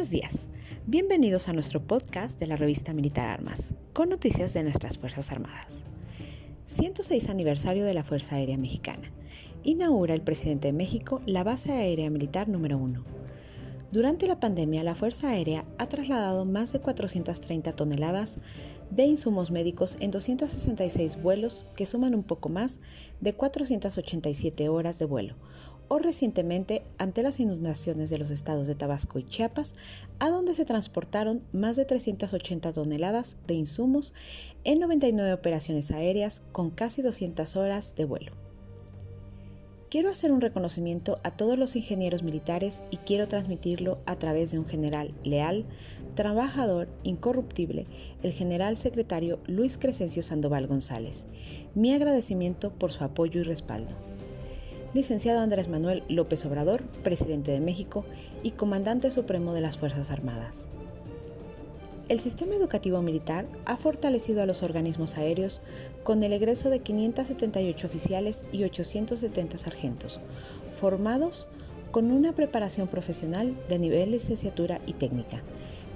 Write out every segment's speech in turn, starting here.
Buenos días, bienvenidos a nuestro podcast de la revista Militar Armas, con noticias de nuestras Fuerzas Armadas. 106 aniversario de la Fuerza Aérea Mexicana. Inaugura el presidente de México la base aérea militar número 1. Durante la pandemia, la Fuerza Aérea ha trasladado más de 430 toneladas de insumos médicos en 266 vuelos que suman un poco más de 487 horas de vuelo, o recientemente ante las inundaciones de los estados de Tabasco y Chiapas, a donde se transportaron más de 380 toneladas de insumos en 99 operaciones aéreas con casi 200 horas de vuelo. Quiero hacer un reconocimiento a todos los ingenieros militares y quiero transmitirlo a través de un general leal, trabajador, incorruptible, el general secretario Luis Crescencio Sandoval González. Mi agradecimiento por su apoyo y respaldo. Licenciado Andrés Manuel López Obrador, presidente de México y comandante supremo de las Fuerzas Armadas. El sistema educativo militar ha fortalecido a los organismos aéreos con el egreso de 578 oficiales y 870 sargentos, formados con una preparación profesional de nivel licenciatura y técnica,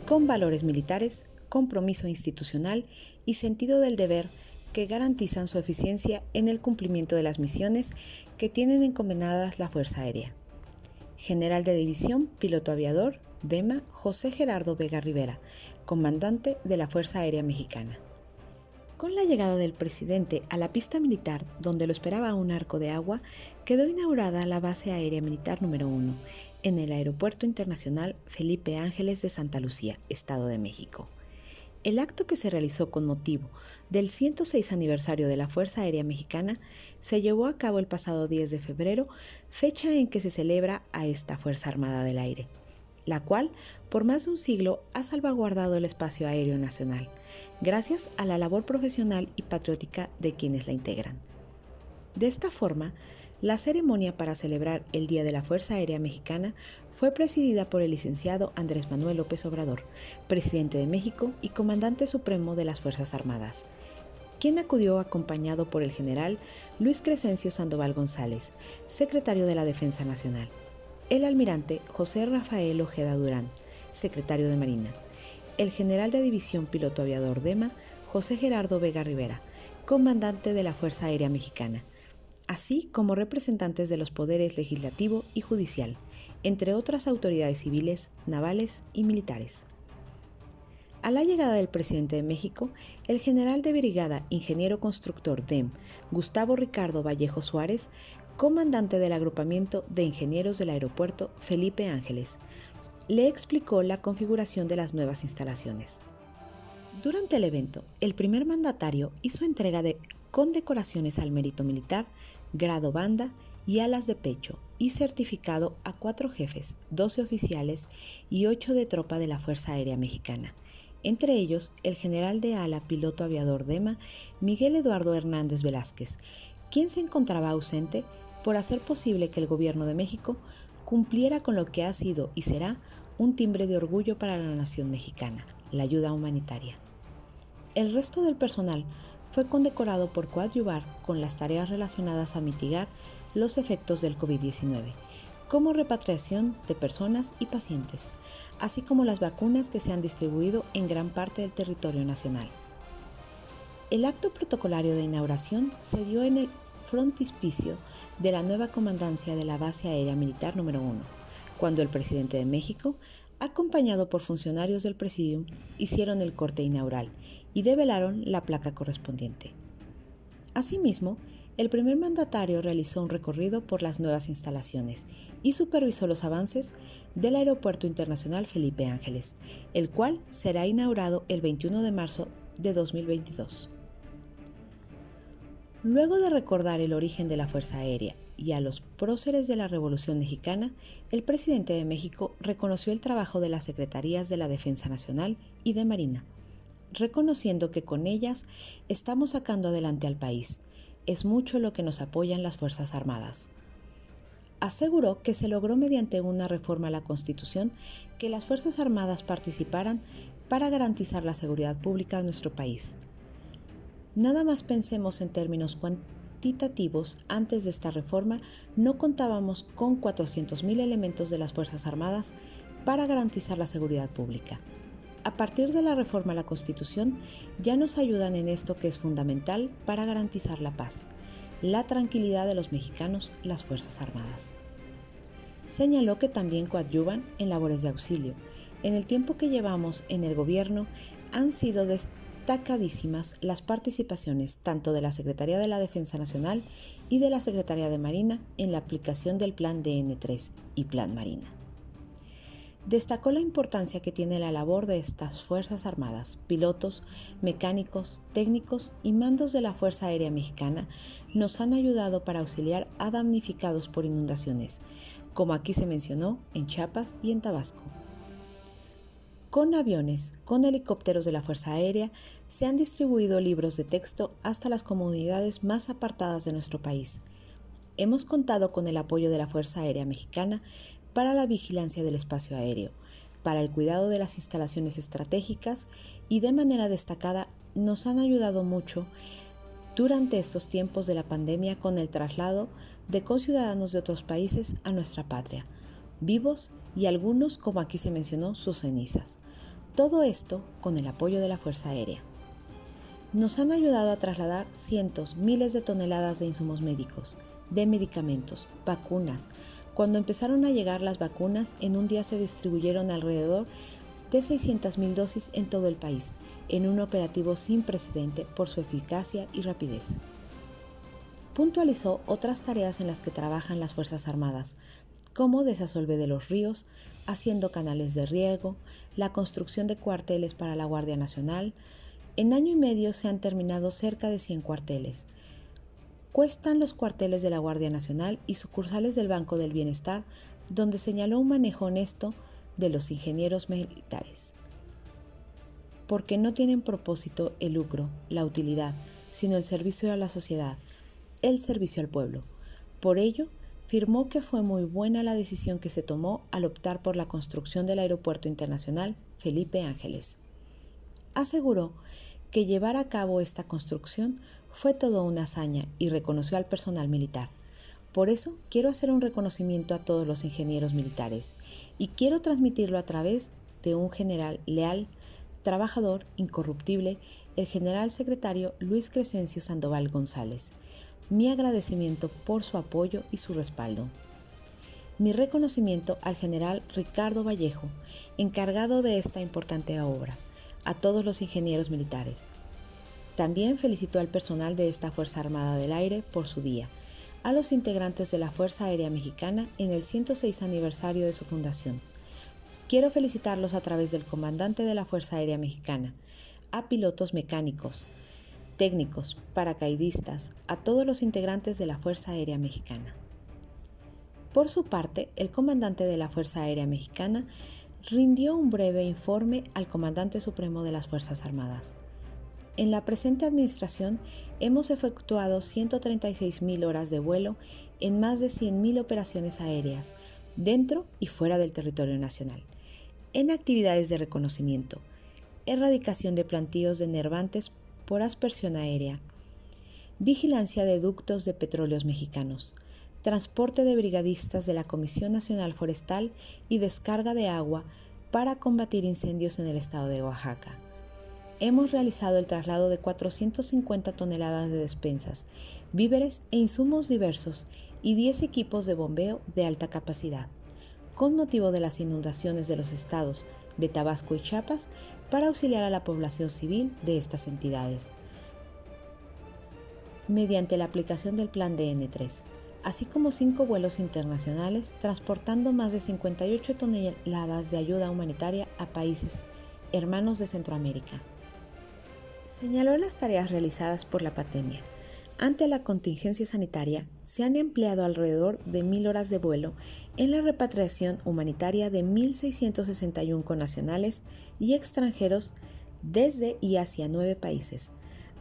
con valores militares, compromiso institucional y sentido del deber que garantizan su eficiencia en el cumplimiento de las misiones que tienen encomendadas la Fuerza Aérea. General de División, Piloto Aviador, DEMA, José Gerardo Vega Rivera, comandante de la Fuerza Aérea Mexicana. Con la llegada del presidente a la pista militar, donde lo esperaba un arco de agua, quedó inaugurada la base aérea militar número 1, en el Aeropuerto Internacional Felipe Ángeles de Santa Lucía, Estado de México. El acto que se realizó con motivo del 106 aniversario de la Fuerza Aérea Mexicana se llevó a cabo el pasado 10 de febrero, fecha en que se celebra a esta Fuerza Armada del Aire, la cual por más de un siglo ha salvaguardado el espacio aéreo nacional, gracias a la labor profesional y patriótica de quienes la integran. De esta forma, la ceremonia para celebrar el Día de la Fuerza Aérea Mexicana fue presidida por el licenciado Andrés Manuel López Obrador, presidente de México y comandante supremo de las Fuerzas Armadas, quien acudió acompañado por el general Luis Crescencio Sandoval González, secretario de la Defensa Nacional, el almirante José Rafael Ojeda Durán, secretario de Marina, el general de División Piloto Aviador DEMA José Gerardo Vega Rivera, comandante de la Fuerza Aérea Mexicana, así como representantes de los poderes legislativo y judicial, entre otras autoridades civiles, navales y militares. A la llegada del presidente de México, el general de brigada ingeniero constructor DEM, Gustavo Ricardo Vallejo Suárez, comandante del agrupamiento de ingenieros del aeropuerto Felipe Ángeles, le explicó la configuración de las nuevas instalaciones. Durante el evento, el primer mandatario hizo entrega de condecoraciones al mérito militar, grado banda y alas de pecho y certificado a 4 jefes, 12 oficiales y 8 de tropa de la Fuerza Aérea Mexicana, entre ellos el general de ala piloto aviador DEMA Miguel Eduardo Hernández Velázquez, quien se encontraba ausente por hacer posible que el gobierno de México cumpliera con lo que ha sido y será un timbre de orgullo para la nación mexicana, la ayuda humanitaria. El resto del personal fue condecorado por coadyuvar con las tareas relacionadas a mitigar los efectos del COVID-19, como repatriación de personas y pacientes, así como las vacunas que se han distribuido en gran parte del territorio nacional. El acto protocolario de inauguración se dio en el frontispicio de la nueva comandancia de la Base Aérea Militar número 1, cuando el presidente de México, acompañado por funcionarios del Presidium, hicieron el corte inaugural y develaron la placa correspondiente. Asimismo, el primer mandatario realizó un recorrido por las nuevas instalaciones y supervisó los avances del Aeropuerto Internacional Felipe Ángeles, el cual será inaugurado el 21 de marzo de 2022. Luego de recordar el origen de la Fuerza Aérea y a los próceres de la Revolución Mexicana, el presidente de México reconoció el trabajo de las Secretarías de la Defensa Nacional y de Marina, reconociendo que con ellas estamos sacando adelante al país. Es mucho lo que nos apoyan las Fuerzas Armadas. Aseguró que se logró mediante una reforma a la Constitución que las Fuerzas Armadas participaran para garantizar la seguridad pública de nuestro país. Nada más pensemos en términos cuantitativos, antes de esta reforma no contábamos con 400.000 elementos de las Fuerzas Armadas para garantizar la seguridad pública. A partir de la reforma a la Constitución, ya nos ayudan en esto que es fundamental para garantizar la paz, la tranquilidad de los mexicanos, las Fuerzas Armadas. Señaló que también coadyuvan en labores de auxilio. En el tiempo que llevamos en el gobierno, han sido destacadísimas las participaciones tanto de la Secretaría de la Defensa Nacional y de la Secretaría de Marina en la aplicación del Plan DN-III y Plan Marina. Destacó la importancia que tiene la labor de estas Fuerzas Armadas, pilotos, mecánicos, técnicos y mandos de la Fuerza Aérea Mexicana nos han ayudado para auxiliar a damnificados por inundaciones, como aquí se mencionó en Chiapas y en Tabasco. Con aviones, con helicópteros de la Fuerza Aérea, se han distribuido libros de texto hasta las comunidades más apartadas de nuestro país. Hemos contado con el apoyo de la Fuerza Aérea Mexicana para la vigilancia del espacio aéreo, para el cuidado de las instalaciones estratégicas y de manera destacada nos han ayudado mucho durante estos tiempos de la pandemia con el traslado de conciudadanos de otros países a nuestra patria, vivos y algunos, como aquí se mencionó, sus cenizas. Todo esto con el apoyo de la Fuerza Aérea. Nos han ayudado a trasladar cientos, miles de toneladas de insumos médicos, de medicamentos, vacunas. Cuando empezaron a llegar las vacunas, en un día se distribuyeron alrededor de 600,000 dosis en todo el país, en un operativo sin precedente por su eficacia y rapidez. Puntualizó otras tareas en las que trabajan las Fuerzas Armadas, como desasolve de los ríos, haciendo canales de riego, la construcción de cuarteles para la Guardia Nacional. En año y medio se han terminado cerca de 100 cuarteles. Cuestan los cuarteles de la Guardia Nacional y sucursales del Banco del Bienestar, donde señaló un manejo honesto de los ingenieros militares. Porque no tienen propósito el lucro, la utilidad, sino el servicio a la sociedad, el servicio al pueblo. Por ello, firmó que fue muy buena la decisión que se tomó al optar por la construcción del Aeropuerto Internacional Felipe Ángeles. Aseguró que llevar a cabo esta construcción fue toda una hazaña y reconoció al personal militar. Por eso quiero hacer un reconocimiento a todos los ingenieros militares y quiero transmitirlo a través de un general leal, trabajador, incorruptible, el general secretario Luis Crescencio Sandoval González. Mi agradecimiento por su apoyo y su respaldo. Mi reconocimiento al general Ricardo Vallejo, encargado de esta importante obra, a todos los ingenieros militares. También felicitó al personal de esta Fuerza Armada del Aire por su día, a los integrantes de la Fuerza Aérea Mexicana en el 106 aniversario de su fundación. Quiero felicitarlos a través del comandante de la Fuerza Aérea Mexicana, a pilotos mecánicos, técnicos, paracaidistas, a todos los integrantes de la Fuerza Aérea Mexicana. Por su parte, el comandante de la Fuerza Aérea Mexicana rindió un breve informe al comandante supremo de las Fuerzas Armadas. En la presente administración hemos efectuado 136,000 horas de vuelo en más de 100,000 operaciones aéreas dentro y fuera del territorio nacional, en actividades de reconocimiento, erradicación de plantíos de enervantes por aspersión aérea, vigilancia de ductos de Petróleos Mexicanos, transporte de brigadistas de la Comisión Nacional Forestal y descarga de agua para combatir incendios en el estado de Oaxaca. Hemos realizado el traslado de 450 toneladas de despensas, víveres e insumos diversos y 10 equipos de bombeo de alta capacidad, con motivo de las inundaciones de los estados de Tabasco y Chiapas, para auxiliar a la población civil de estas entidades, mediante la aplicación del Plan DN-III, así como 5 vuelos internacionales, transportando más de 58 toneladas de ayuda humanitaria a países hermanos de Centroamérica. Señaló las tareas realizadas por la pandemia. Ante la contingencia sanitaria, se han empleado alrededor de 1,000 horas de vuelo en la repatriación humanitaria de 1,661 connacionales y extranjeros desde y hacia 9 países,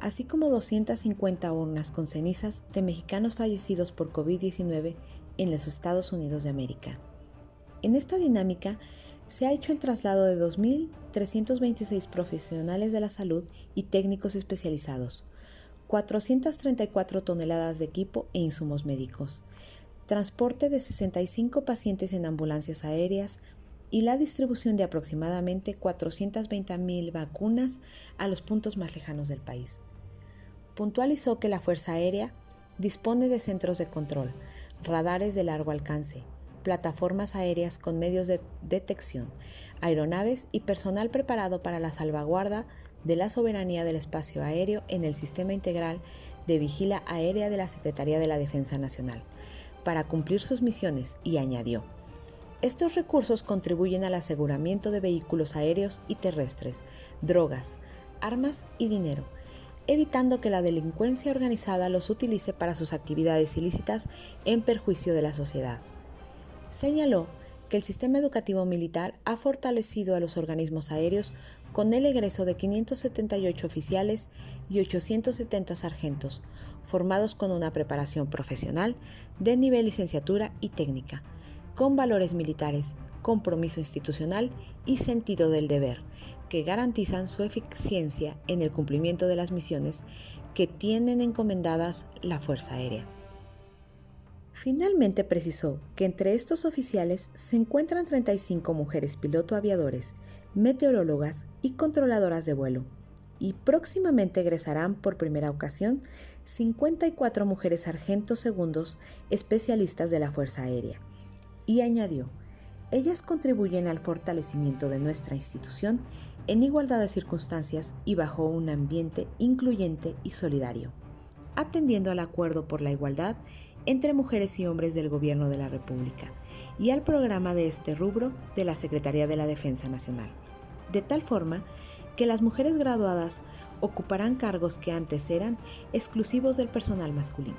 así como 250 urnas con cenizas de mexicanos fallecidos por COVID-19 en los Estados Unidos de América. En esta dinámica, se ha hecho el traslado de 2,326 profesionales de la salud y técnicos especializados, 434 toneladas de equipo e insumos médicos, transporte de 65 pacientes en ambulancias aéreas y la distribución de aproximadamente 420.000 vacunas a los puntos más lejanos del país. Puntualizó que la Fuerza Aérea dispone de centros de control, radares de largo alcance, plataformas aéreas con medios de detección, aeronaves y personal preparado para la salvaguarda de la soberanía del espacio aéreo en el Sistema Integral de Vigila Aérea de la Secretaría de la Defensa Nacional, para cumplir sus misiones, y añadió: estos recursos contribuyen al aseguramiento de vehículos aéreos y terrestres, drogas, armas y dinero, evitando que la delincuencia organizada los utilice para sus actividades ilícitas en perjuicio de la sociedad. Señaló que el sistema educativo militar ha fortalecido a los organismos aéreos con el egreso de 578 oficiales y 870 sargentos, formados con una preparación profesional de nivel licenciatura y técnica, con valores militares, compromiso institucional y sentido del deber, que garantizan su eficiencia en el cumplimiento de las misiones que tienen encomendadas la Fuerza Aérea. Finalmente precisó que entre estos oficiales se encuentran 35 mujeres piloto aviadores, meteorólogas y controladoras de vuelo, y próximamente egresarán por primera ocasión 54 mujeres sargentos segundos especialistas de la Fuerza Aérea. Y añadió: ellas contribuyen al fortalecimiento de nuestra institución en igualdad de circunstancias y bajo un ambiente incluyente y solidario, atendiendo al acuerdo por la igualdad entre mujeres y hombres del Gobierno de la República y al programa de este rubro de la Secretaría de la Defensa Nacional, de tal forma que las mujeres graduadas ocuparán cargos que antes eran exclusivos del personal masculino.